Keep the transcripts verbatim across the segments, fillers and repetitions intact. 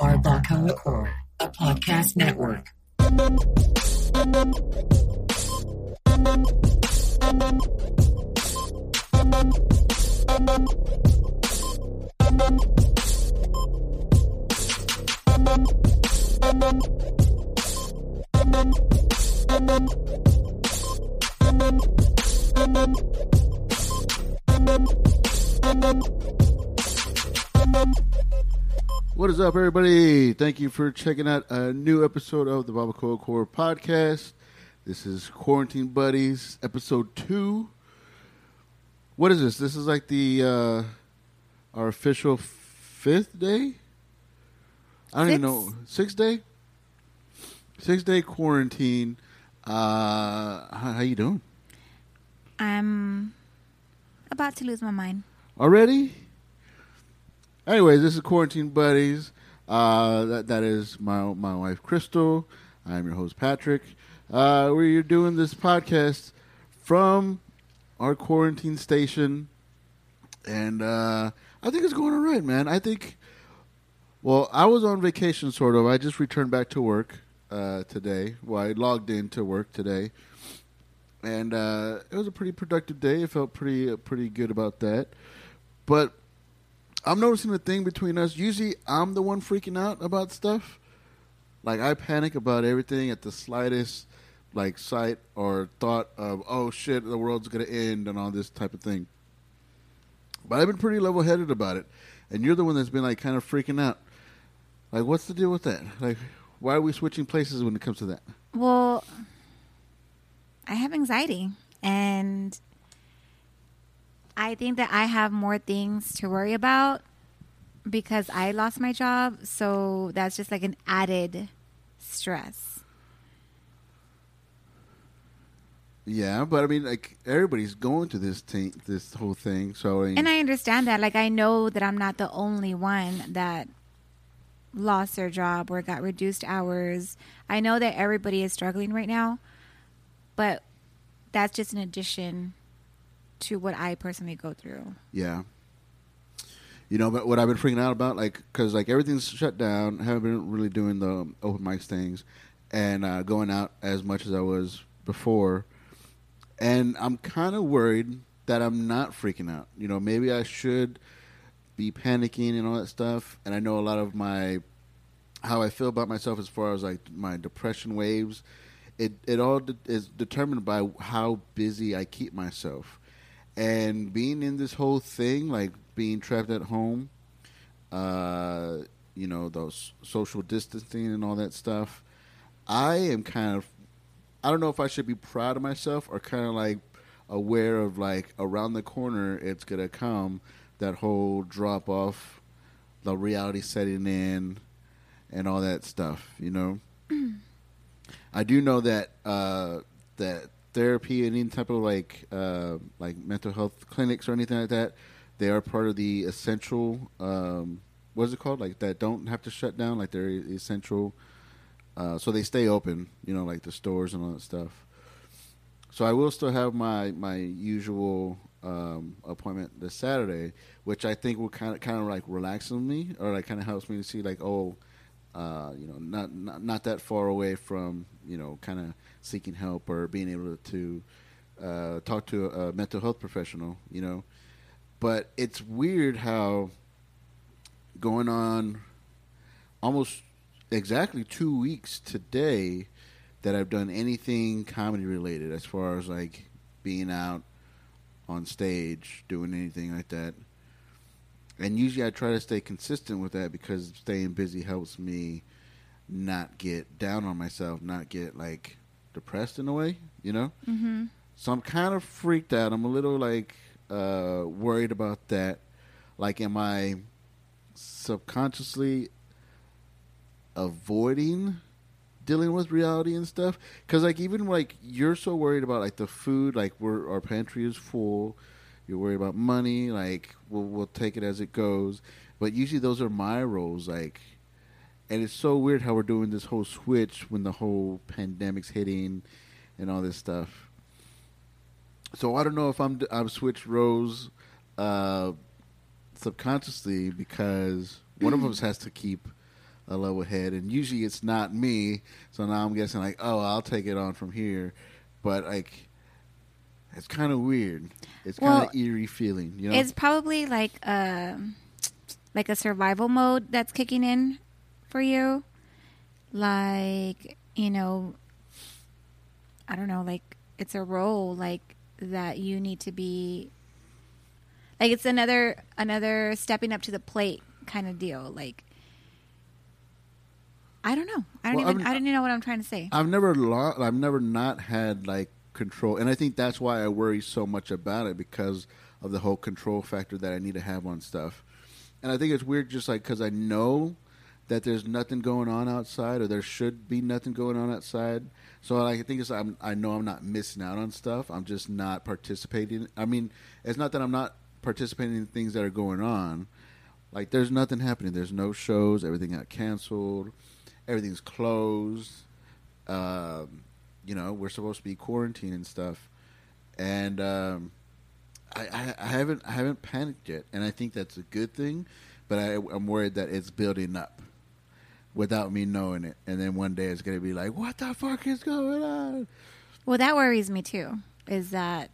Barbacoa Core, a podcast network. What is up, everybody? Thank you for checking out a new episode of the Baba Cola Core Podcast. This is Quarantine Buddies, episode two. What is this? This is like the uh, our official fifth day? I don't Six. even know. Sixth day? Sixth day quarantine. Uh, how, how you doing? I'm about to lose my mind. Already? Anyways, this is Quarantine Buddies. Uh, that, that is my my wife, Crystal. I'm your host, Patrick. Uh, we're doing this podcast from our quarantine station. And uh, I think it's going all right, man. I think, well, I was on vacation, sort of. I just returned back to work uh, today. Well, I logged in to work today. And uh, it was a pretty productive day. I felt pretty, uh, pretty good about that. But I'm noticing a thing between us. Usually, I'm the one freaking out about stuff. Like, I panic about everything at the slightest, like, sight or thought of, oh, shit, the world's going to end and all this type of thing. But I've been pretty level-headed about it. And you're the one that's been, like, kind of freaking out. Like, what's the deal with that? Like, why are we switching places when it comes to that? Well, I have anxiety. And I think that I have more things to worry about because I lost my job. So that's just like an added stress. Yeah, but I mean, like, everybody's going through this thing, this whole thing. So I mean, and I understand that. Like, I know that I'm not the only one that lost their job or got reduced hours. I know that everybody is struggling right now, but that's just an addition to what I personally go through. Yeah. You know, but what I've been freaking out about, like, because, like, everything's shut down. I haven't been really doing the open mics things and uh, going out as much as I was before. And I'm kind of worried that I'm not freaking out. You know, maybe I should be panicking and all that stuff. And I know a lot of my, how I feel about myself as far as, like, my depression waves. It, it all de- is determined by how busy I keep myself. And being in this whole thing, like being trapped at home, uh, you know, those social distancing and all that stuff, I am kind of, I don't know if I should be proud of myself or kind of like aware of like around the corner it's going to come, that whole drop off, the reality setting in and all that stuff, you know. I do know that, uh, that, therapy and any type of like uh, like mental health clinics or anything like that, they are part of the essential. Um, what is it called? Like that don't have to shut down. Like they're essential, uh, so they stay open. You know, like the stores and all that stuff. So I will still have my my usual um, appointment this Saturday, which I think will kind of kind of like relax on me, or like kind of helps me to see like, oh, uh, you know, not, not not that far away from, you know, kind of seeking help or being able to uh, talk to a, a mental health professional, you know. But it's weird how going on almost exactly two weeks today that I've done anything comedy related as far as like being out on stage, doing anything like that. And usually I try to stay consistent with that because staying busy helps me not get down on myself, not get like depressed in a way, you know? Mm-hmm. So I'm kind of freaked out. I'm a little like uh, worried about that. Like, am I subconsciously avoiding dealing with reality and stuff? Because like even like you're so worried about like the food, like we're, our pantry is full. You're worried about money. Like we'll, we'll take it as it goes. But usually those are my roles. Like, and it's so weird how we're doing this whole switch when the whole pandemic's hitting and all this stuff. So I don't know if I'm I've switched roles uh, subconsciously because one of us has to keep a level head, and usually it's not me. So now I'm guessing like, oh, I'll take it on from here. But like, it's kind of weird. It's well, kind of eerie feeling. You know, it's probably like a like a survival mode that's kicking in for you. Like, you know, I don't know. Like, it's a role like that you need to be. Like, it's another another stepping up to the plate kind of deal. Like, I don't know. I don't well, even. I'm, I don't even know what I'm trying to say. I've never lo- I've never not had like control, and I think that's why I worry so much about it, because of the whole control factor that I need to have on stuff. And I think it's weird, just like, because I know that there's nothing going on outside, or there should be nothing going on outside. So like, I think it's I'm, I know I'm not missing out on stuff. I'm just not participating. I mean, it's not that I'm not participating in things that are going on. Like, there's nothing happening. There's no shows. Everything got canceled. Everything's closed. Um, you know, we're supposed to be quarantined and stuff. And um, I, I, I haven't I haven't panicked yet. And I think that's a good thing. But I, I'm worried that it's building up without me knowing it. And then one day it's going to be like, what the fuck is going on? Well, that worries me too. Is that,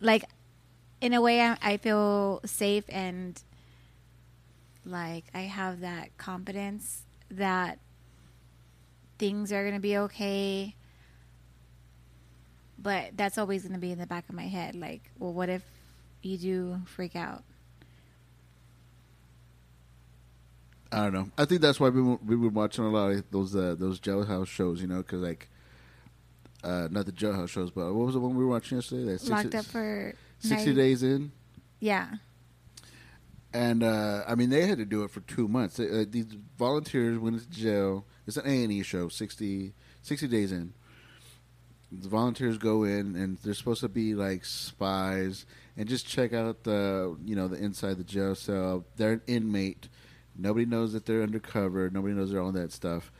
like, in a way, I, I feel safe, and like I have that confidence that things are going to be okay. But that's always going to be in the back of my head. Like, well, what if you do freak out? I don't know. I think that's why we we were watching a lot of those uh, those jailhouse shows, you know, because like, uh, not the jailhouse shows, but what was the one we were watching yesterday? That Locked six, Up for sixty night. Days In. Yeah. And uh, I mean, they had to do it for two months. They, uh, these volunteers went into jail. It's an A and E show. sixty, sixty Days In. The volunteers go in, and they're supposed to be like spies and just check out the you know the inside the jail cell. They're an inmate. Nobody knows that they're undercover. Nobody knows they're on that stuff.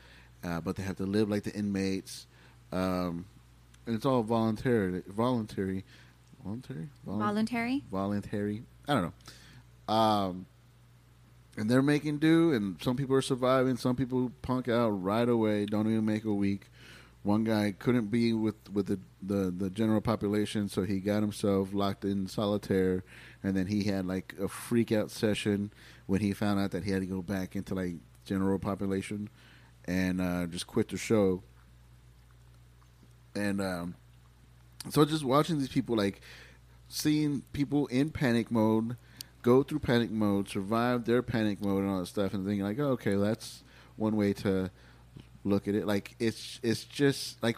Uh, but they have to live like the inmates. Um, and it's all voluntary. Voluntary. Voluntary? Volu- voluntary? Voluntary. I don't know. Um, and they're making do. And some people are surviving. Some people punk out right away. Don't even make a week. One guy couldn't be with, with the, the, the general population. So he got himself locked in solitaire. And then he had like a freak out session when he found out that he had to go back into like general population and uh, just quit the show. And um, so just watching these people, like seeing people in panic mode, go through panic mode, survive their panic mode and all that stuff, and thinking like, oh, okay, that's one way to look at it. Like it's it's just like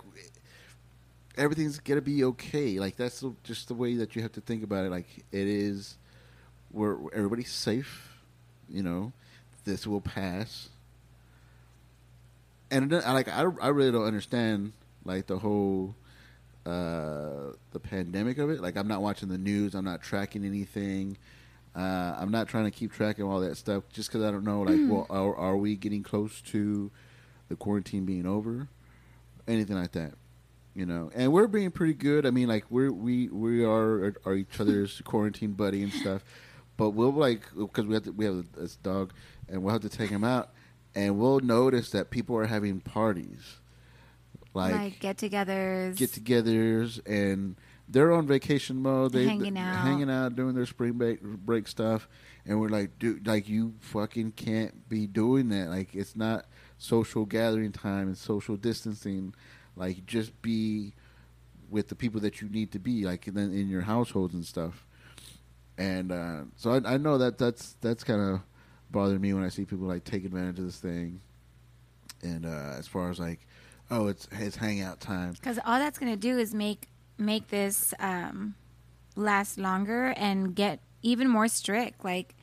everything's going to be okay. Like that's just the way that you have to think about it. Like it is, we're, everybody's safe. You know, this will pass. And it, like I, I really don't understand like the whole uh, the pandemic of it. Like I'm not watching the news. I'm not tracking anything. Uh, I'm not trying to keep track of all that stuff just because I don't know. Like, mm. well, are, are we getting close to the quarantine being over? Anything like that, you know? And we're being pretty good. I mean, like we're we we are are each other's quarantine buddy and stuff. But we'll like because we have to, we have this dog, and we'll have to take him out, and we'll notice that people are having parties, like, like get-togethers, get-togethers, and they're on vacation mode. They hanging out, hanging out, doing their spring break, break stuff, and we're like, dude, like you fucking can't be doing that. Like it's not social gathering time and social distancing. Like just be with the people that you need to be, like in, in your households and stuff. And uh, so I, I know that that's that's kind of bothering me when I see people like take advantage of this thing. And uh, as far as like, oh, it's it's hangout time. Because all that's going to do is make make this um, last longer and get even more strict. Like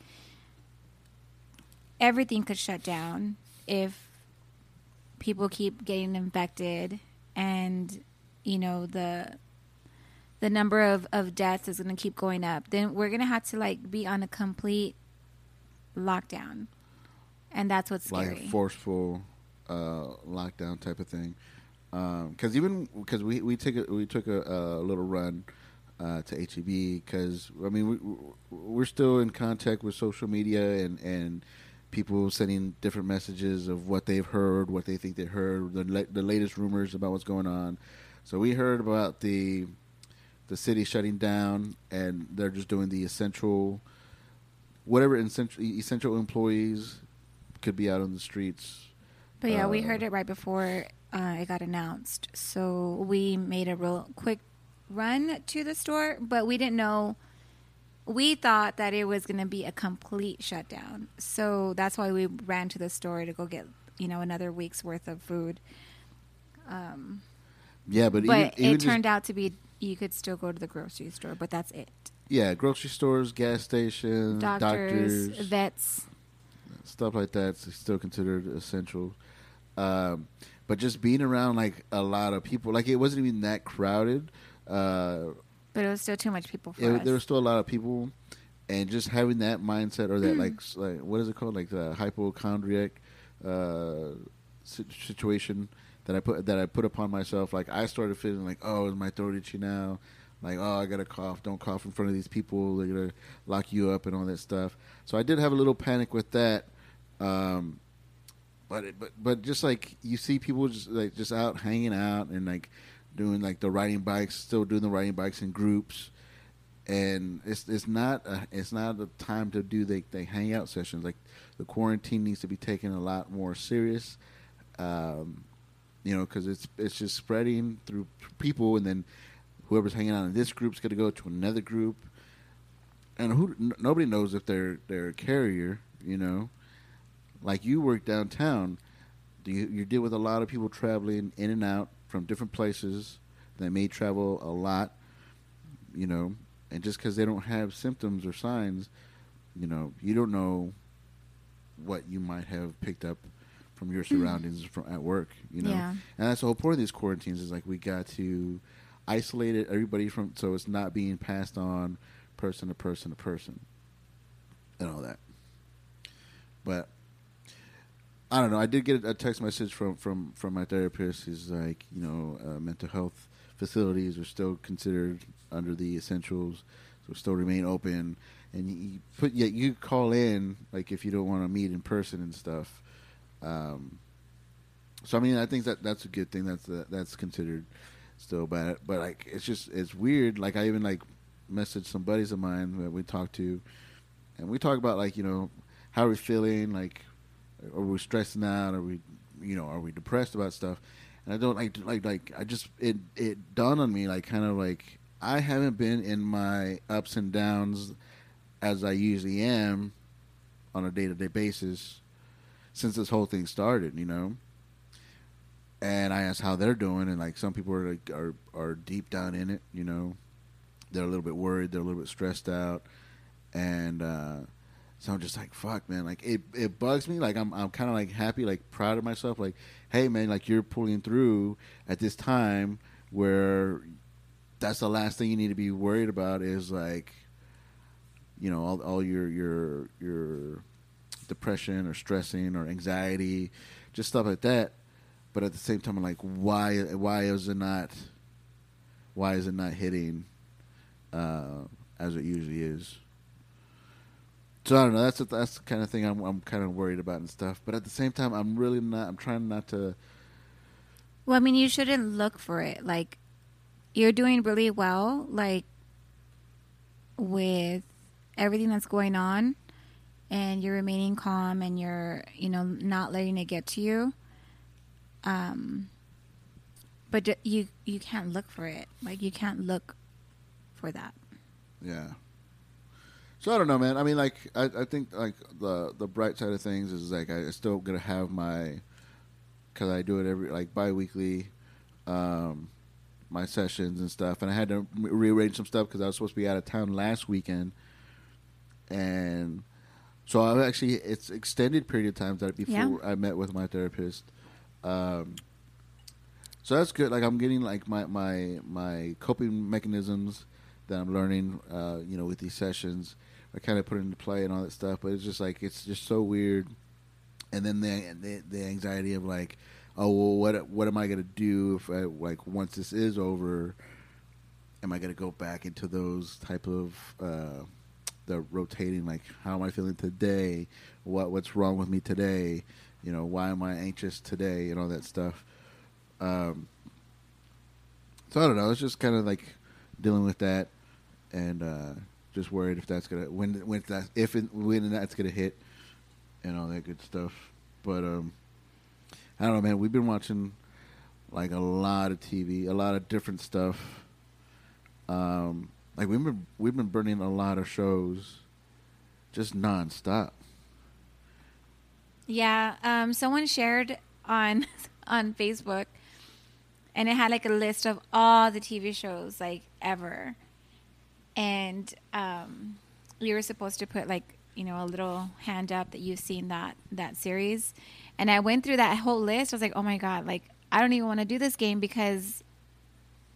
everything could shut down if people keep getting infected, and you know the. The number of, of deaths is going to keep going up. Then we're going to have to like be on a complete lockdown, and that's what's scary. Like forceful uh, lockdown type of thing. Because um, even because we we took a, we took a, a little run uh, to H E B because I mean we we're still in contact with social media and and people sending different messages of what they've heard, what they think they heard, the, la- the latest rumors about what's going on. So we heard about the the city shutting down, and they're just doing the essential, whatever essential, essential employees could be out on the streets. But yeah, uh, we heard it right before uh, it got announced. So we made a real quick run to the store, but we didn't know. We thought that it was going to be a complete shutdown. So that's why we ran to the store to go get, you know, another week's worth of food. Um, yeah, but, but even, it even turned just, out to be you could still go to the grocery store, but that's it. Yeah, grocery stores, gas stations, doctors, doctors vets. Stuff like that's still considered essential. Um, but just being around, like, a lot of people. Like, it wasn't even that crowded. Uh But it was still too much people for it, us. There were still a lot of people, and just having that mindset or that mm. like, like what is it called, like the hypochondriac uh, situation that I put that I put upon myself. Like I started feeling like, oh, is my throat itchy now? Like, oh, I gotta cough. Don't cough in front of these people. They're gonna lock you up and all that stuff. So I did have a little panic with that. Um, but it, but but just like you see people just like just out hanging out and like. Doing like the riding bikes, still doing the riding bikes in groups, and it's it's not a, it's not the time to do the the hangout sessions. Like the quarantine needs to be taken a lot more serious, um, you know, because it's it's just spreading through people, and then whoever's hanging out in this group's going to go to another group, and who n- nobody knows if they're they're a carrier, you know. Like you work downtown, you you deal with a lot of people traveling in and out. From different places that may travel a lot, you know, and just because they don't have symptoms or signs, you know, you don't know what you might have picked up from your surroundings from at work, you know. Yeah. And that's the whole point of these quarantines is like we got to isolate it, everybody from, so it's not being passed on person to person to person and all that. But I don't know. I did get a text message from, from, from my therapist. He's like, you know, uh, mental health facilities are still considered under the essentials, so still remain open. And you put, yet you call in, like, if you don't want to meet in person and stuff. Um, so I mean, I think that that's a good thing. That's uh, that's considered still, but but like, it's just it's weird. Like, I even like messaged some buddies of mine that we talked to, and we talk about like, you know, how we're feeling, like. Are we stressing out? Are we, you know, are we depressed about stuff? And I don't like, like, like, I just, it, it dawned on me, like, kind of like, I haven't been in my ups and downs as I usually am on a day-to-day basis since this whole thing started, you know? And I asked how they're doing, and, like, some people are, like, are, are deep down in it, you know? They're a little bit worried. They're a little bit stressed out. And, uh, so I'm just like, fuck, man. Like, it, it bugs me. Like, I'm I'm kind of, like, happy, like, proud of myself. Like, hey, man, like, you're pulling through at this time where that's the last thing you need to be worried about is, like, you know, all, all your, your your depression or stressing or anxiety, just stuff like that. But at the same time, I'm like, why why is it not, why is it not hitting uh, as it usually is? So I don't know. That's a, that's the kind of thing I'm I'm kind of worried about and stuff. But at the same time, I'm really not. I'm trying not to. Well, I mean, you shouldn't look for it. Like, you're doing really well. Like, with everything that's going on, and you're remaining calm, and you're you know not letting it get to you. Um. But you you can't look for it. Like, you can't look for that. Yeah. So I don't know, man. I mean, like, I, I think, like, the the bright side of things is, like, I still going to have my, because I do it every, like, bi-weekly, um, my sessions and stuff. And I had to rearrange some stuff because I was supposed to be out of town last weekend. And so I've actually, it's extended period of time that before yeah. I met with my therapist. Um, so that's good. Like, I'm getting, like, my, my, my coping mechanisms that I'm learning, uh, you know, with these sessions. I kind of put it into play and all that stuff, but it's just like, it's just so weird. And then the the, the anxiety of like, oh, well, what what am I going to do if I, like, once this is over, am I going to go back into those type of uh, the rotating, like, how am I feeling today? What what's wrong with me today? You know, why am I anxious today? And all that stuff. Um, so I don't know. It's just kind of like dealing with that, and uh, just worried if that's gonna when when that if it, when that's gonna hit, and all that good stuff. But um, I don't know, man. We've been watching like a lot of T V, a lot of different stuff. Um, like we've been we've been burning a lot of shows, just nonstop. Yeah, um, someone shared on on Facebook, and it had like a list of all the T V shows like ever, and um, we were supposed to put like you know a little hand up that you've seen that that series, and I went through that whole list. I was like, oh my god, like I don't even want to do this game because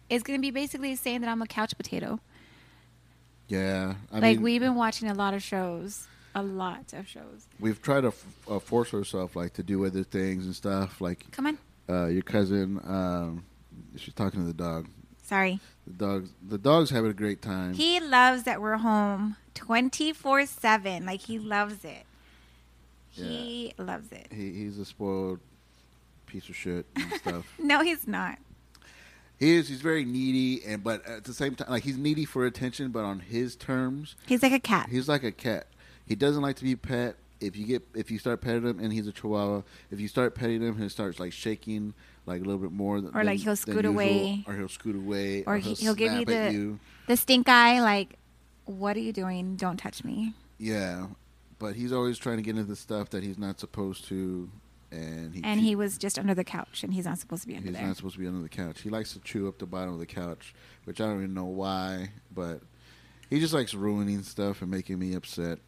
it's gonna be basically saying that I'm a couch potato. Yeah, I like mean, we've been watching a lot of shows. A lot of shows. We've tried to f- uh, force ourselves, like, to do other things and stuff. Like, come on. Uh, your cousin, um, she's talking to the dog. Sorry. The dog's, the dog's having a great time. He loves that we're home twenty-four seven. Like, he loves it. Yeah. He loves it. He, he's a spoiled piece of shit and stuff. No, he's not. He is. He's very needy, and but at the same time, like, he's needy for attention, but on his terms. He's like a cat. He's like a cat. He doesn't like to be pet. If you get if you start petting him, and he's a Chihuahua, if you start petting him, he starts like shaking like a little bit more. Than, or like he'll scoot usual, away. Or he'll scoot away. Or, or he'll, he'll give you the you. the stink eye. Like, what are you doing? Don't touch me. Yeah, but he's always trying to get into the stuff that he's not supposed to. And he and he was just under the couch, and he's not supposed to be under he's there. He's not supposed to be under the couch. He likes to chew up the bottom of the couch, which I don't even know why, but he just likes ruining stuff and making me upset.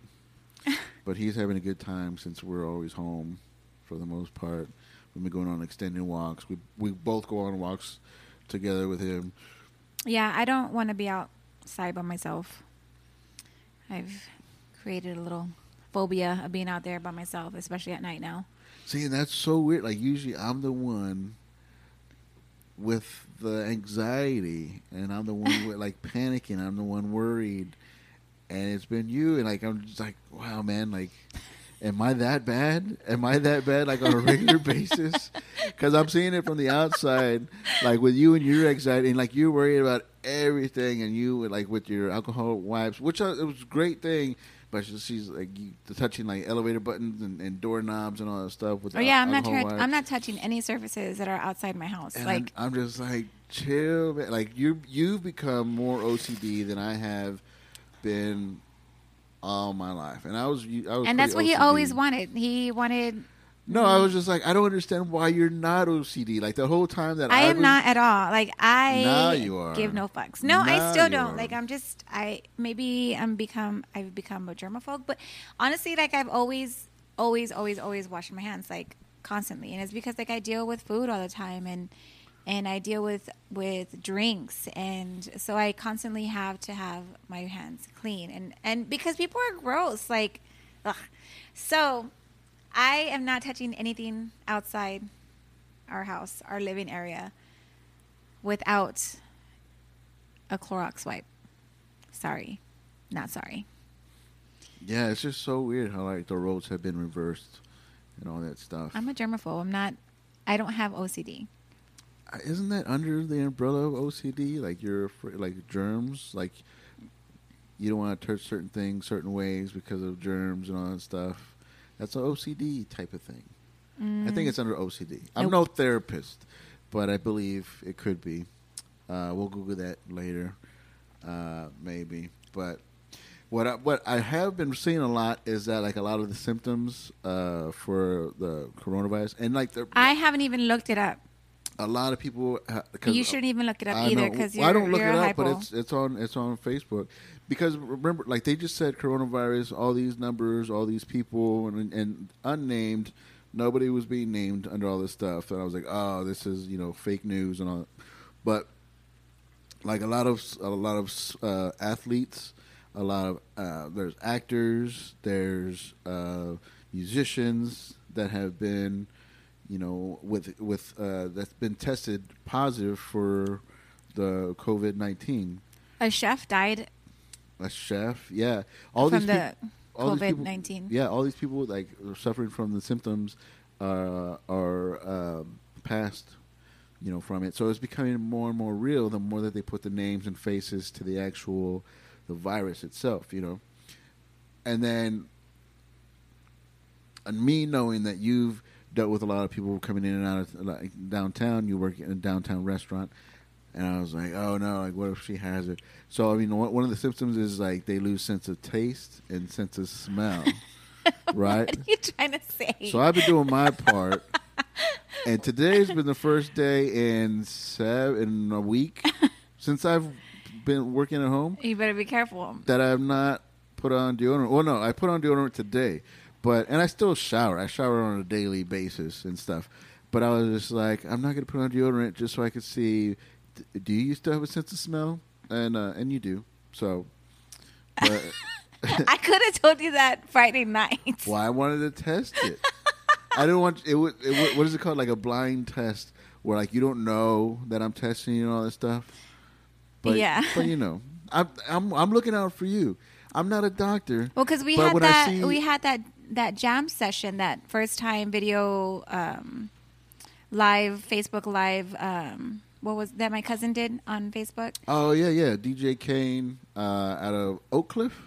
But he's having a good time since we're always home, for the most part. We've been going on extended walks. We we both go on walks together with him. Yeah, I don't want to be outside by myself. I've created a little phobia of being out there by myself, especially at night now. See, and that's so weird. Like, usually I'm the one with the anxiety, and I'm the one with, like, panicking. I'm the one worried. And it's been you, and like I'm just like, wow, man, like, am I that bad? Am I that bad, like, on a regular basis? Because I'm seeing it from the outside, like, with you and your anxiety, and like you're worried about everything, and you like with your alcohol wipes, which uh, it was a great thing, but she's like you, touching like elevator buttons and, and doorknobs and all that stuff. With oh yeah, al- I'm not trying. Wipes. I'm not touching any surfaces that are outside my house. And like I'm, I'm just like chill, man. Like you, you've become more O C D than I have been all my life, and I was, I was, and that's what O C D. He always wanted. He wanted. No, I was just like, I don't understand why you're not O C D. Like the whole time that I, I am was, not at all. Like I now you are. Give no fucks. No, now I still don't. Are. Like I'm just, I maybe I'm become, I've become a germaphobe. But honestly, like I've always, always, always, always washed my hands like constantly, and it's because like I deal with food all the time, and and I deal with, with drinks. And so I constantly have to have my hands clean. And, and because people are gross, like, ugh. So I am not touching anything outside our house, our living area, without a Clorox wipe. Sorry. Not sorry. Yeah, it's just so weird how, like, the roles have been reversed and all that stuff. I'm a germaphobe. I'm not, I don't have O C D. Isn't that under the umbrella of O C D? Like you're afraid, like germs, like you don't want to touch certain things certain ways because of germs and all that stuff. That's an O C D type of thing. Mm. I think it's under O C D. Nope. I'm no therapist, but I believe it could be. Uh, we'll Google that later, uh, maybe. But what I, what I have been seeing a lot is that like a lot of the symptoms uh, for the coronavirus and like the I haven't even looked it up. A lot of people. You shouldn't even look it up I either, because you're, well, I don't look it up, hypo. But it's it's on it's on Facebook. Because remember, like they just said, coronavirus, all these numbers, all these people, and, and unnamed. Nobody was being named under all this stuff, and I was like, oh, this is you know fake news and all that. But like a lot of a lot of uh, athletes, a lot of uh, there's actors, there's uh, musicians that have been. You know, with with uh, that's been tested positive for the COVID nineteen. A chef died a chef. Yeah, all from these the people, COVID nineteen. People, yeah, all these people like are suffering from the symptoms uh, are uh, passed, you know, from it. So it's becoming more and more real the more that they put the names and faces to the actual the virus itself, you know. And then, and me knowing that you've dealt with a lot of people coming in and out of like, downtown. You work in a downtown restaurant. And I was like, oh, no, like, what if she has it? So, I mean, one of the symptoms is, like, they lose sense of taste and sense of smell, right? What are you trying to say? So I've been doing my part. And today's been the first day in, seven, in a week since I've been working at home. You better be careful. That I've not put on deodorant. Well, no, I put on deodorant today. But and I still shower. I shower on a daily basis and stuff. But I was just like, I'm not going to put on deodorant just so I could see. Do you still have a sense of smell? And uh, and you do. So. But I could have told you that Friday night. Well, I wanted to test it. I didn't want it, would, it. Would, what is it called? Like a blind test where like you don't know that I'm testing you and all that stuff. But, yeah. But you know, I'm I'm I'm looking out for you. I'm not a doctor. Well, because we had that. See, we had that. That jam session, that first time video um, live, Facebook live, um, what was that my cousin did on Facebook? Oh, yeah, yeah. D J Kane uh, out of Oak Cliff,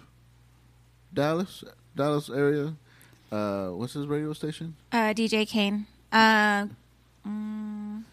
Dallas, Dallas area. Uh, what's his radio station? Uh, D J Kane. Uh, mm,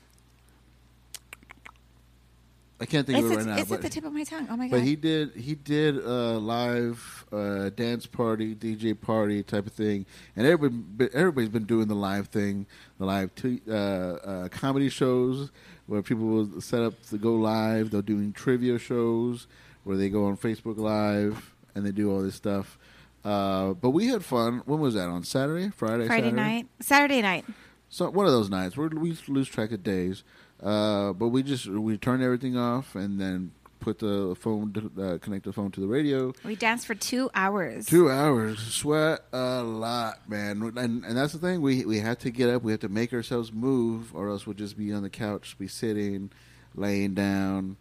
I can't think of it right now. It's at the tip of my tongue. Oh my god! But he did he did a live uh, dance party, D J party type of thing, and everybody everybody's been doing the live thing, the live t- uh, uh, comedy shows where people will set up to go live. They're doing trivia shows where they go on Facebook Live and they do all this stuff. Uh, but we had fun. When was that? On Saturday, Friday, Friday Saturday? night, Saturday night. So one of those nights where we lose track of days. Uh, but we just we turned everything off and then put the phone to, uh, connect the phone to the radio. We danced for two hours. Two hours, sweat a lot, man. And and that's the thing. We we had to get up. We had to make ourselves move, or else we'll just be on the couch, be sitting, laying down,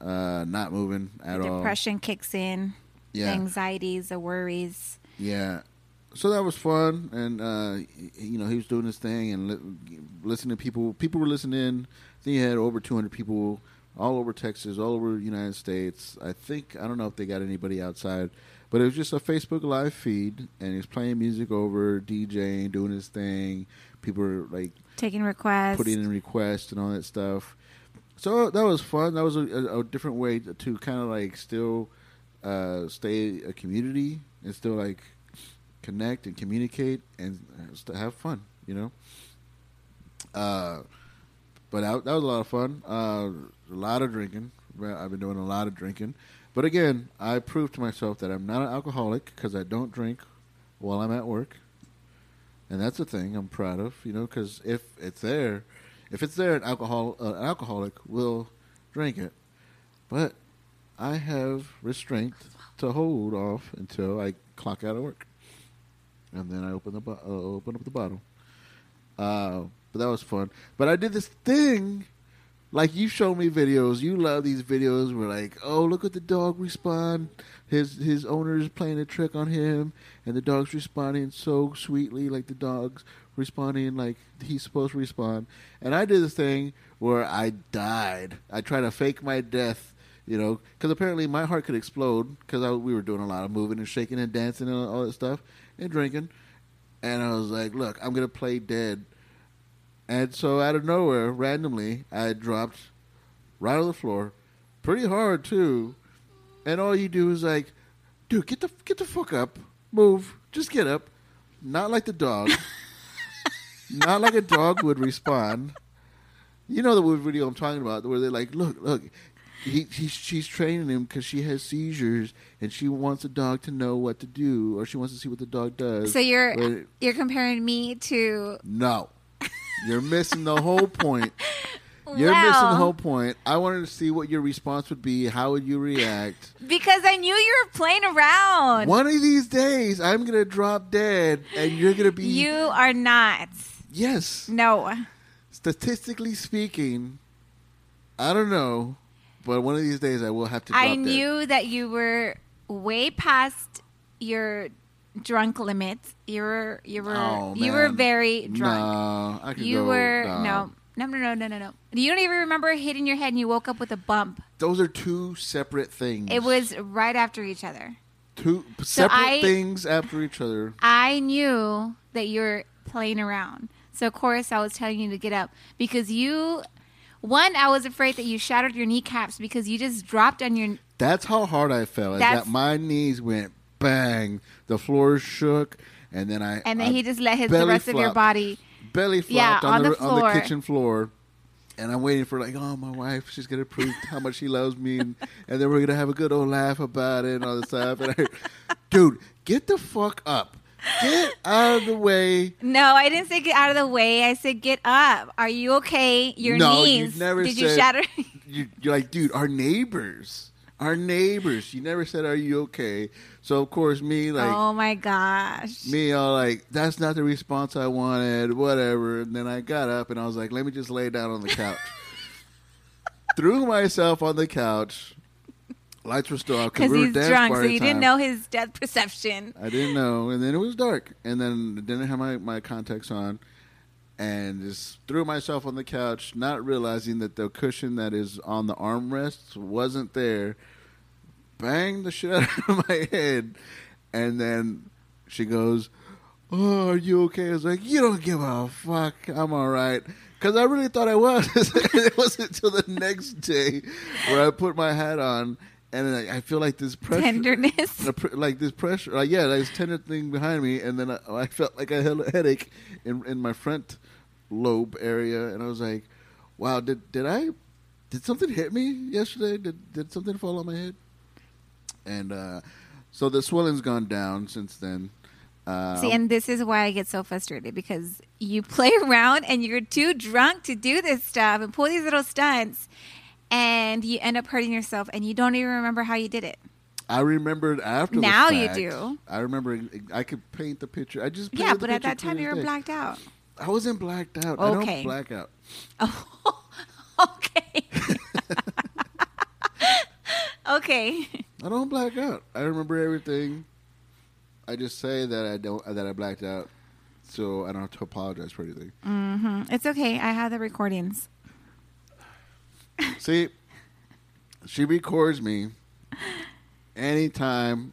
uh, not moving at all. Depression kicks in. Yeah. The anxieties, the worries. Yeah. So that was fun, and uh, you know he was doing his thing and li- listening to people. People were listening. I think he had over two hundred people all over Texas, all over the United States. I think I don't know if they got anybody outside, but it was just a Facebook Live feed, and he was playing music over, DJing, doing his thing. People were like taking requests, putting in requests, and all that stuff. So that was fun. That was a, a, a different way to, to kind of like still uh, stay a community and still like. Connect and communicate and have fun, you know. Uh, but I, that was a lot of fun. Uh, a lot of drinking. I've been doing a lot of drinking. But again, I proved to myself that I'm not an alcoholic because I don't drink while I'm at work, and that's a thing I'm proud of, you know. Because if it's there, if it's there, an alcohol uh, an alcoholic will drink it. But I have restraint to hold off until I clock out of work. And then I opened the bo- uh, open up the bottle. Uh, but that was fun. But I did this thing. Like, you show me videos. You love these videos. We're like, oh, look at the dog respond. His his owner is playing a trick on him. And the dog's responding so sweetly. Like, the dog's responding like he's supposed to respond. And I did this thing where I died. I tried to fake my death. You know, because apparently my heart could explode because we were doing a lot of moving and shaking and dancing and all that stuff and drinking. And I was like, look, I'm going to play dead. And so out of nowhere, randomly, I dropped right on the floor pretty hard, too. And all you do is like, dude, get the get the fuck up. Move. Just get up. Not like the dog. Not like a dog would respond. You know the video I'm talking about where they're like, look, look. He, he, she's training him because she has seizures and she wants the dog to know what to do, or she wants to see what the dog does. So you're but, you're comparing me to no, you're missing the whole point. You're wow. missing the whole point. I wanted to see what your response would be. How would you react? Because I knew you were playing around. One of these days, I'm gonna drop dead, and you're gonna be. You are not. Yes. No. Statistically speaking, I don't know. But one of these days I will have to drop I knew that. that you were way past your drunk limits. You were you were oh, you were very drunk. No, I could you go, were no. no, no, no, no, no, no. You don't even remember hitting your head and you woke up with a bump. Those are two separate things. It was right after each other. Two separate so I, things after each other. I knew that you were playing around. So, of course, I was telling you to get up because you, one, I was afraid that you shattered your kneecaps because you just dropped on your. That's how hard I fell. Is that my knees went bang. The floor shook. And then I. And then I he just let his the rest flopped, of your body. Belly flopped yeah, on, on, the, the on the kitchen floor. And I'm waiting for like, oh, my wife, she's going to prove how much she loves me. And, and then we're going to have a good old laugh about it and all this stuff. And I, dude, get the fuck up. Get out of the way. No, I didn't say get out of the way. I said get up. Are you okay? Your no, knees. You never Did said, you shatter? you, you're like, dude, our neighbors. Our neighbors. You never said, are you okay? So, of course, me like. Oh, my gosh. Me all like, that's not the response I wanted, whatever. And then I got up and I was like, let me just lay down on the couch. Threw myself on the couch. Lights were still out because we were dancing. Because he's drunk, so you didn't know his depth perception. I didn't know. And then it was dark. And then didn't have my, my contacts on. And just threw myself on the couch, not realizing that the cushion that is on the armrests wasn't there. Banged the shit out of my head. And then she goes, oh, are you okay? I was like, you don't give a fuck. I'm all right. Because I really thought I was. It wasn't until the next day where I put my hat on. And I, I feel like this pressure. Tenderness. Like this pressure. Like, yeah, like this tender thing behind me. And then I, I felt like I had a headache in, in my front lobe area. And I was like, wow, did, did I, did something hit me yesterday? Did did something fall on my head? And uh, so the swelling's gone down since then. Um, See, and this is why I get so frustrated because you play around and you're too drunk to do this stuff and pull these little stunts. And you end up hurting yourself, and you don't even remember how you did it. I remembered after now the fact. Now you do. I remember. I could paint the picture. I just yeah, but at that time you were blacked out. I wasn't blacked out. Okay. I don't black out. Oh, okay. Okay. I don't black out. I remember everything. I just say that I don't that I blacked out, so I don't have to apologize for anything. Mm-hmm. It's okay. I have the recordings. See, she records me anytime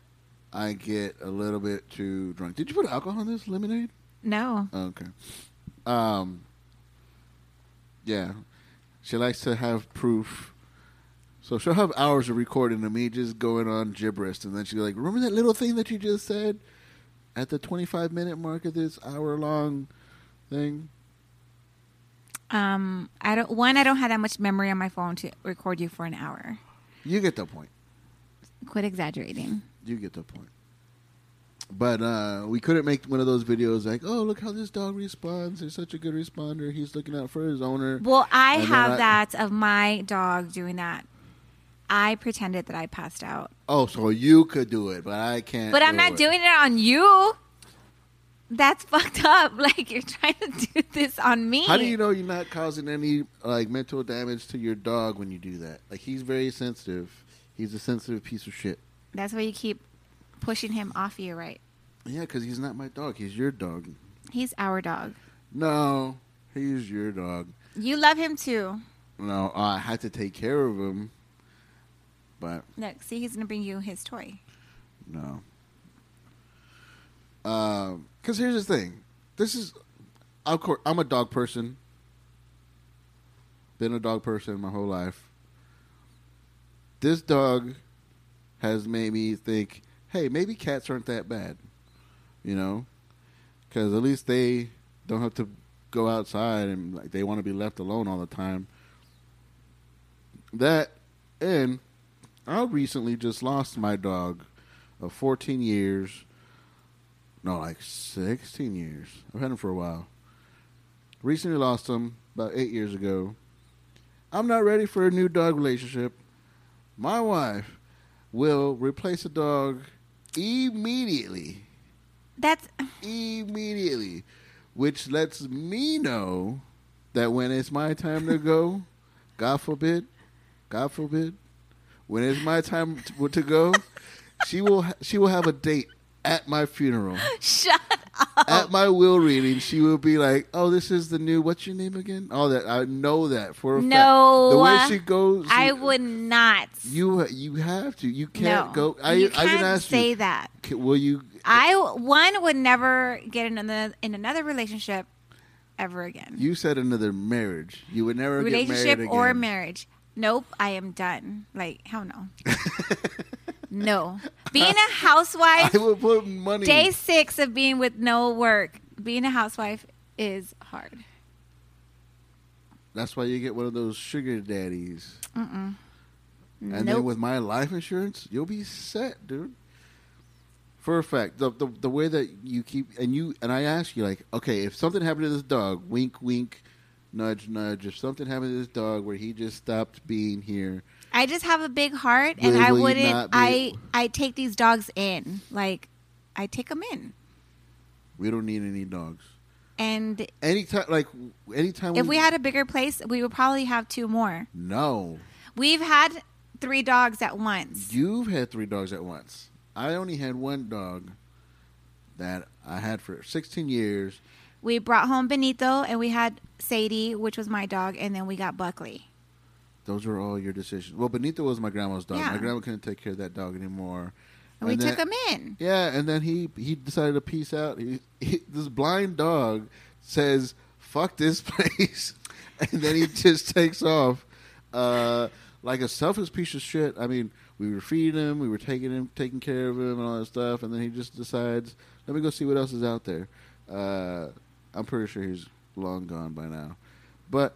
I get a little bit too drunk. Did you put alcohol in this lemonade? No. Okay. Um. Yeah. She likes to have proof. So she'll have hours of recording of me just going on gibberish. And then she'll be like, remember that little thing that you just said at the twenty-five minute mark of this hour-long thing? Um, I don't. One, I don't have that much memory on my phone to record you for an hour. You get the point. Quit exaggerating. You get the point. But uh, we couldn't make one of those videos like, oh, look how this dog responds. He's such a good responder. He's looking out for his owner. Well, I and have I, that of my dog doing that. I pretended that I passed out. Oh, so you could do it, but I can't. But I'm do not it. doing it on you. That's fucked up. Like, you're trying to do this on me. How do you know you're not causing any, like, mental damage to your dog when you do that? Like, he's very sensitive. He's a sensitive piece of shit. That's why you keep pushing him off you, right? Yeah, because he's not my dog. He's your dog. He's our dog. No, he's your dog. You love him, too. No, I had to take care of him, but... Look, see, he's going to bring you his toy. No. Um... Because here's the thing. This is, of course, I'm a dog person. Been a dog person my whole life. This dog has made me think, hey, maybe cats aren't that bad. You know? Because at least they don't have to go outside and like they want to be left alone all the time. That, and I recently just lost my dog of fourteen years. No, like sixteen years. I've had him for a while. Recently lost him about eight years ago. I'm not ready for a new dog relationship. My wife will replace a dog immediately. That's... Immediately. Which lets me know that when it's my time to go, God forbid, God forbid, when it's my time to, to go... She will she will have a date at my funeral. Shut up. At my will reading, she will be like, "Oh, this is the new, what's your name again?" All that. I know that for a no, fact. The way she goes. I you, would not. You you have to. You can't no, go. I you can't I can ask say you, that. Can, will you? I one would never get in another in another relationship ever again. You said another marriage. You would never relationship get married again. Or marriage. Nope, I am done. Like, hell no. No. Being a housewife, I will put money. Day six of being with no work, being a housewife is hard. That's why you get one of those sugar daddies. Mm-mm. And nope. Then with my life insurance, you'll be set, dude. For a fact, the, the the way that you keep, and you and I ask you, like, okay, if something happened to this dog, wink, wink, nudge, nudge. If something happened to this dog where he just stopped being here. I just have a big heart, and I wouldn't, I, I take these dogs in. Like, I take them in. We don't need any dogs. And anytime, like, anytime. If we, we had a bigger place, we would probably have two more. No. We've had three dogs at once. You've had three dogs at once. I only had one dog that I had for sixteen years. We brought home Benito, and we had Sadie, which was my dog, and then we got Buckley. Those were all your decisions. Well, Benito was my grandma's dog. Yeah. My grandma couldn't take care of that dog anymore. And, and we then, took him in. Yeah, and then he, he decided to peace out. He, he, this blind dog says, fuck this place, and then he just takes off uh, like a selfish piece of shit. I mean, we were feeding him, we were taking him, taking care of him and all that stuff, and then he just decides, let me go see what else is out there. Uh I'm pretty sure he's long gone by now. But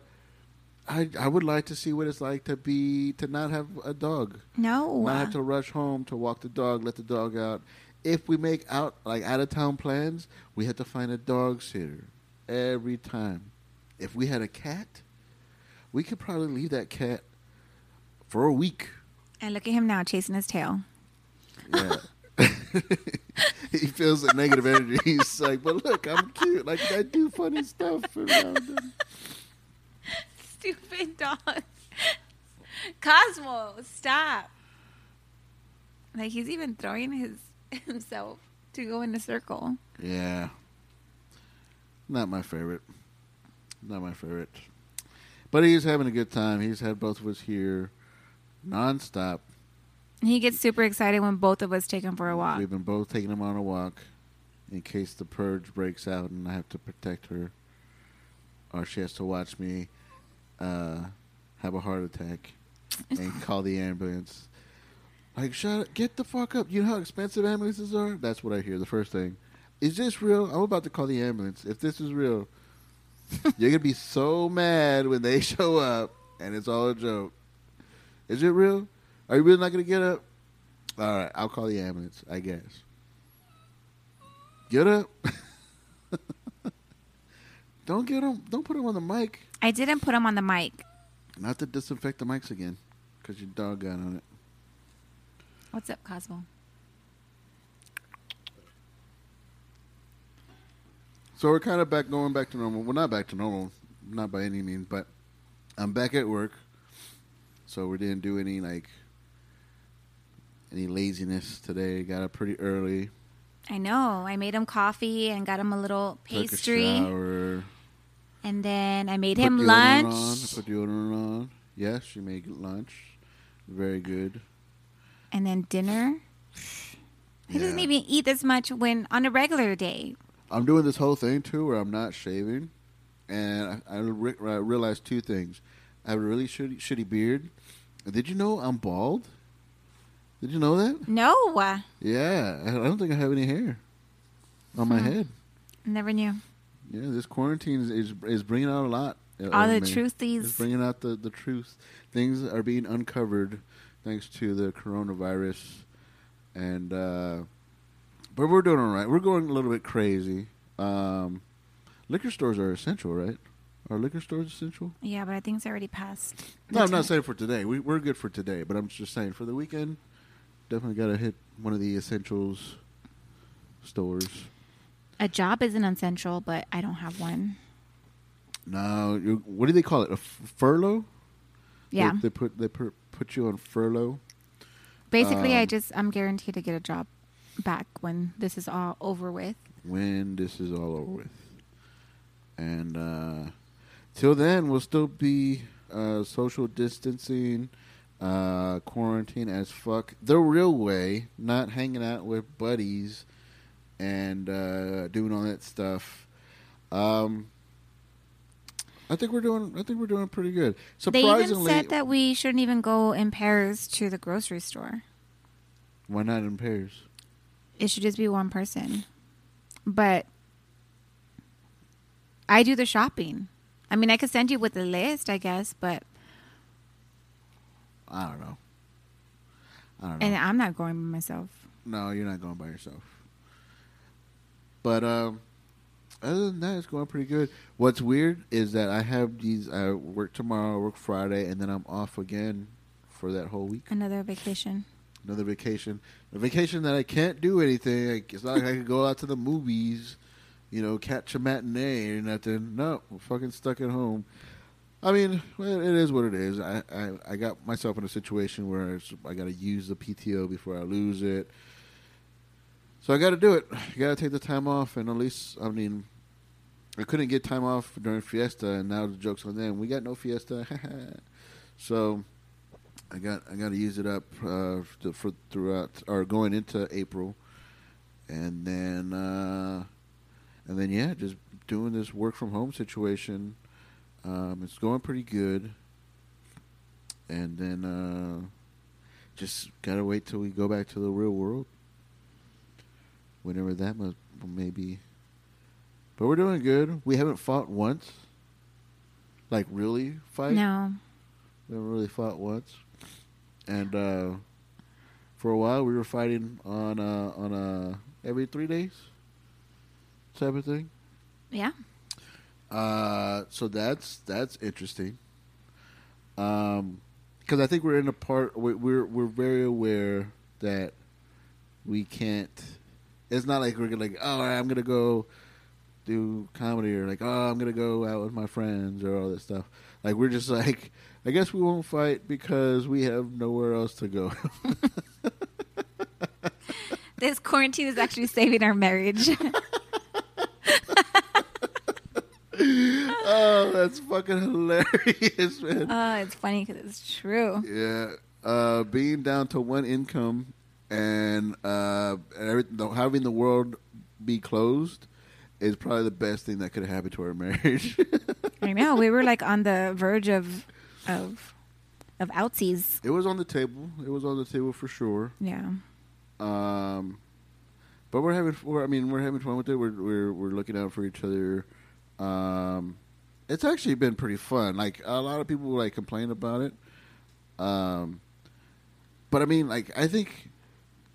I I would like to see what it's like to be to not have a dog. No. Not have to rush home to walk the dog, let the dog out. If we make out like out of town plans, we have to find a dog sitter every time. If we had a cat, we could probably leave that cat for a week. And look at him now chasing his tail. Yeah. He feels the negative energy. He's like, but look, I'm cute. Like, I do funny stuff around him. Stupid dog. Cosmo, stop. Like, he's even throwing his himself to go in a circle. Yeah. Not my favorite. Not my favorite. But he's having a good time. He's had both of us here nonstop. He gets super excited when both of us take him for a walk. We've been both taking him on a walk in case the purge breaks out and I have to protect her or she has to watch me uh, have a heart attack and call the ambulance. Like, shut up. Get the fuck up. You know how expensive ambulances are? That's what I hear, the first thing. Is this real? I'm about to call the ambulance. If this is real, you're going to be so mad when they show up and it's all a joke. Is it real? Are you really not going to get up? All right, I'll call the ambulance, I guess. Get up. Don't get him. Don't put him on the mic. I didn't put him on the mic. Not to disinfect the mics again because your dog got on it. What's up, Cosmo? So we're kind of back, going back to normal. Well, not back to normal, not by any means, but I'm back at work. So we didn't do any, like, any laziness today. Got up pretty early. I know. I made him coffee and got him a little pastry. Took a shower. And then I made put him lunch. On. I put deodorant on. Yes, she made lunch. Very good. And then dinner. He yeah. doesn't even eat this much when on a regular day. I'm doing this whole thing, too, where I'm not shaving. And I, I, re- I realized two things. I have a really shitty, shitty beard. Did you know I'm bald? Did you know that? No. Yeah. I don't think I have any hair on hmm. my head. Never knew. Yeah, this quarantine is is, is bringing out a lot. All the truthies. It's bringing out the, the truth. Things are being uncovered thanks to the coronavirus. And uh, but we're doing all right. We're going a little bit crazy. Um, liquor stores are essential, right? Are liquor stores essential? Yeah, but I think it's already passed. No, I'm not saying for today. We, we're good for today, but I'm just saying for the weekend, definitely got to hit one of the essentials stores. A job isn't essential, but I don't have one. No. What do they call it? A f- furlough? Yeah. They, they put they put, put you on furlough. Basically, um, I just I'm guaranteed to get a job back when this is all over with. When this is all over with, and uh, till then, we'll still be uh, social distancing, uh, quarantine as fuck, the real way, not hanging out with buddies and uh, doing all that stuff. Um, I think we're doing. I think we're doing pretty good. Surprisingly, they even said that we shouldn't even go in pairs to the grocery store. Why not in pairs? It should just be one person. But I do the shopping. I mean, I could send you with a list, I guess, but I don't know. I don't know. And I'm not going by myself. No, you're not going by yourself. But um, other than that, it's going pretty good. What's weird is that I have these. I work tomorrow, I work Friday, and then I'm off again for that whole week. Another vacation. Another vacation. A vacation that I can't do anything. Like, it's not like I could go out to the movies, you know, catch a matinee or nothing. No, I'm fucking stuck at home. I mean, well, it is what it is. I, I, I got myself in a situation where I got to use the P T O before I lose it. So I got to do it. I got to take the time off. And at least, I mean, I couldn't get time off during Fiesta. And now the joke's on them. We got no Fiesta. So... I got I got to use it up uh, to, for throughout or going into April, and then uh, and then yeah, just doing this work from home situation. Um, it's going pretty good, and then uh, just gotta wait till we go back to the real world, whenever that must, may be. But we're doing good. We haven't fought once. Like really fight? No, we haven't really fought once. And uh, for a while, we were fighting on uh, on uh, every three days type of thing. Yeah. Uh, so that's that's interesting. Um, because I think we're in a part we're, we're we're very aware that we can't. It's not like we're gonna like, oh, I'm gonna go do comedy or like, oh, I'm gonna go out with my friends or all that stuff. Like we're just like. I guess we won't fight because we have nowhere else to go. This quarantine is actually saving our marriage. Oh, that's fucking hilarious, man. Oh, it's funny because it's true. Yeah. Uh, being down to one income and uh, having the world be closed is probably the best thing that could happen to our marriage. I know. We were like on the verge of... Of, of outsies. It was on the table. It was on the table for sure. Yeah. Um, but we're having. We're, I mean, we're having fun with it. We're we're we're looking out for each other. Um, it's actually been pretty fun. Like a lot of people like complain about it. Um, but I mean, like I think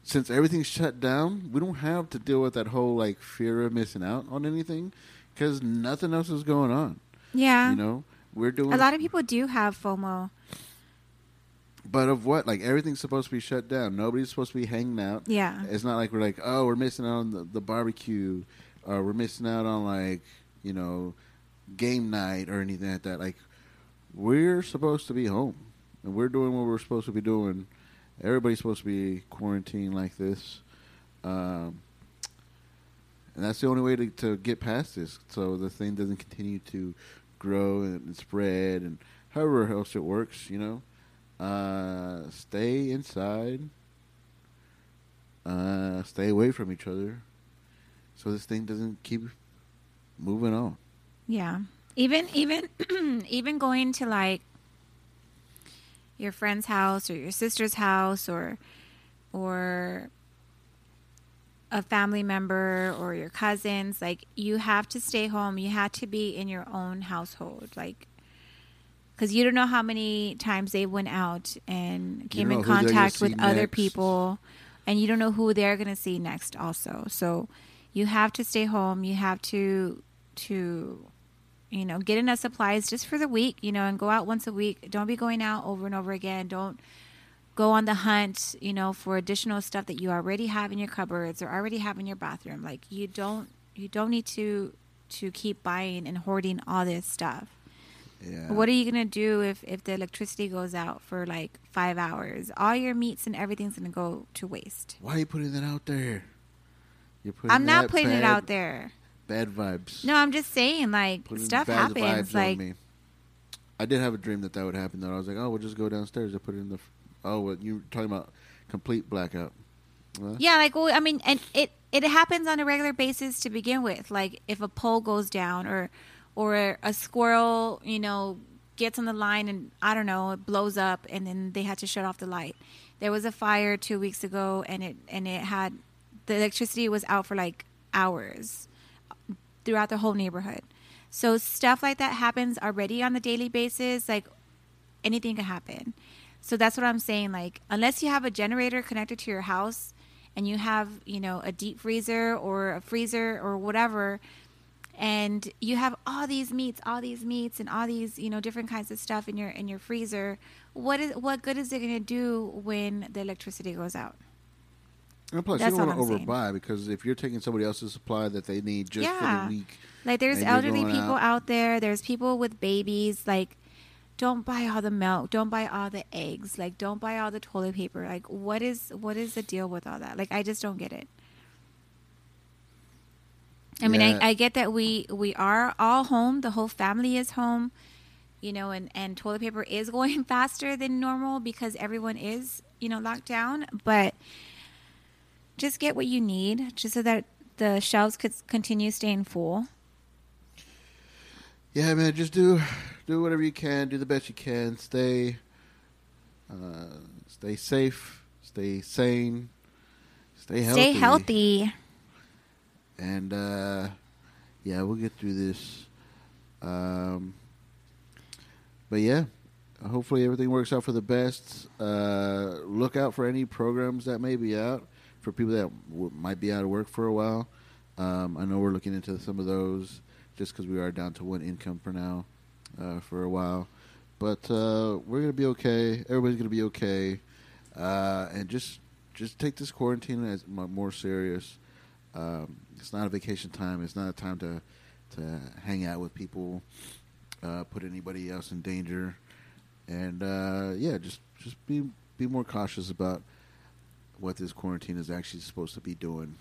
since everything's shut down, we don't have to deal with that whole like fear of missing out on anything because nothing else is going on. Yeah. You know. We're doing a lot of people do have FOMO. But of what? Like, everything's supposed to be shut down. Nobody's supposed to be hanging out. Yeah. It's not like we're like, oh, we're missing out on the, the barbecue. Or we're missing out on, like, you know, game night or anything like that. Like, we're supposed to be home. And we're doing what we're supposed to be doing. Everybody's supposed to be quarantined like this. Um, and that's the only way to, to get past this. So the thing doesn't continue to... grow and spread and however else it works, you know. Uh, stay inside. Uh, stay away from each other so this thing doesn't keep moving on. Yeah. Even even even going to like your friend's house or your sister's house or or a family member or your cousins, like you have to stay home. You have to be in your own household, like because you don't know how many times they went out and came in contact with other people, and you don't know who they're going to see next. Also, so you have to stay home. You have to to you know get enough supplies just for the week, you know, and go out once a week. Don't be going out over and over again. Don't. Go on the hunt, you know, for additional stuff that you already have in your cupboards or already have in your bathroom. Like you don't, you don't need to, to keep buying and hoarding all this stuff. Yeah. What are you going to do if, if the electricity goes out for like five hours? All your meats and everything's going to go to waste. Why are you putting that out there? You're putting I'm not putting bad, it out there. Bad vibes. No, I'm just saying, like, putting stuff happens. Like, me. I did have a dream that that would happen, though. I was like, oh, we'll just go downstairs. I put it in the... F- oh, well, you were talking about complete blackout. Huh? Yeah, like, well, I mean, and it, it happens on a regular basis to begin with. Like, if a pole goes down or... Or a squirrel, you know, gets on the line and, I don't know, it blows up and then they had to shut off the light. There was a fire two weeks ago and it and it had, the electricity was out for like hours throughout the whole neighborhood. So stuff like that happens already on a daily basis. Like, anything can happen. So that's what I'm saying. Like, unless you have a generator connected to your house and you have, you know, a deep freezer or a freezer or whatever, and you have all these meats, all these meats, and all these, you know, different kinds of stuff in your in your freezer. What is what good is it going to do when the electricity goes out? And plus, that's you don't want to overbuy saying. Because if you're taking somebody else's supply that they need just yeah. for the week, like there's elderly people out. out there, there's people with babies. Like, don't buy all the milk, don't buy all the eggs, like don't buy all the toilet paper. Like, what is what is the deal with all that? Like, I just don't get it. I mean, yeah. I, I get that we, we are all home. The whole family is home, you know, and, and toilet paper is going faster than normal because everyone is, you know, locked down. But just get what you need just so that the shelves could continue staying full. Yeah, man, just do do whatever you can. Do the best you can. Stay, uh, stay safe. Stay sane. Stay healthy. Stay healthy. And, uh, yeah, we'll get through this. Um, but, yeah, hopefully everything works out for the best. Uh, look out for any programs that may be out for people that w- might be out of work for a while. Um, I know we're looking into some of those just because we are down to one income for now uh, for a while. But uh, we're going to be okay. Everybody's going to be okay. Uh, and just just take this quarantine as m- more serious. Um, it's not a vacation time. It's not a time to, to hang out with people, uh, put anybody else in danger. And, uh, yeah, just, just be, be more cautious about what this quarantine is actually supposed to be doing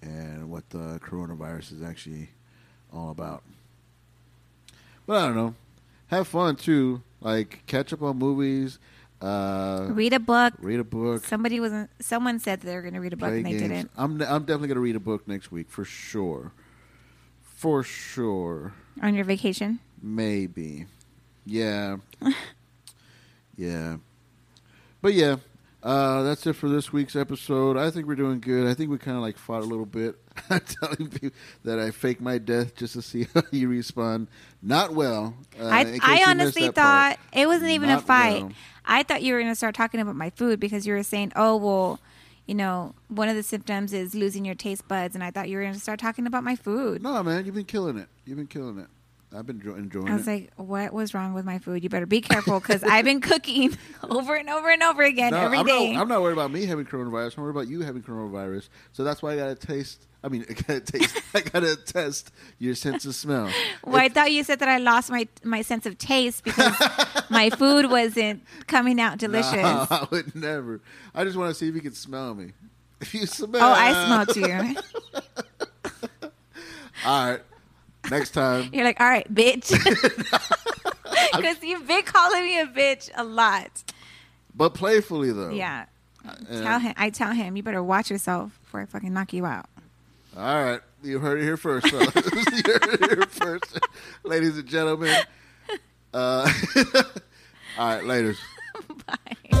and what the coronavirus is actually all about. But I don't know. Have fun, too. Like, catch up on movies. Uh, read a book. Read a book. Somebody was. Someone said they were going to read a book and they games. didn't. I'm. I'm definitely going to read a book next week for sure. For sure. On your vacation? Maybe. Yeah. yeah. But yeah, uh, that's it for this week's episode. I think we're doing good. I think we kind of like fought a little bit. I'm telling you that I faked my death just to see how you respond. Not well. Uh, I, I honestly thought part. it wasn't even Not a fight. Well. I thought you were going to start talking about my food because you were saying, oh, well, you know, one of the symptoms is losing your taste buds. And I thought you were going to start talking about my food. No, man, you've been killing it. You've been killing it. I've been enjoy- enjoying it. I was it. like, what was wrong with my food? You better be careful because I've been cooking over and over and over again no, every I'm day. Not, I'm not worried about me having coronavirus. I'm worried about you having coronavirus. So that's why I got to taste. I mean, I got to taste. I got to test your sense of smell. Well, it, I thought you said that I lost my, my sense of taste because my food wasn't coming out delicious. No, I would never. I just want to see if you can smell me. If you smell. Oh, I smell you. All right. Next time. You're like, all right, bitch. Because you've been calling me a bitch a lot. But playfully, though. Yeah. Uh, tell him, I tell him, you better watch yourself before I fucking knock you out. All right. You heard it here first, fellas. You heard it here first. Ladies and gentlemen. Uh, all right, later. Bye.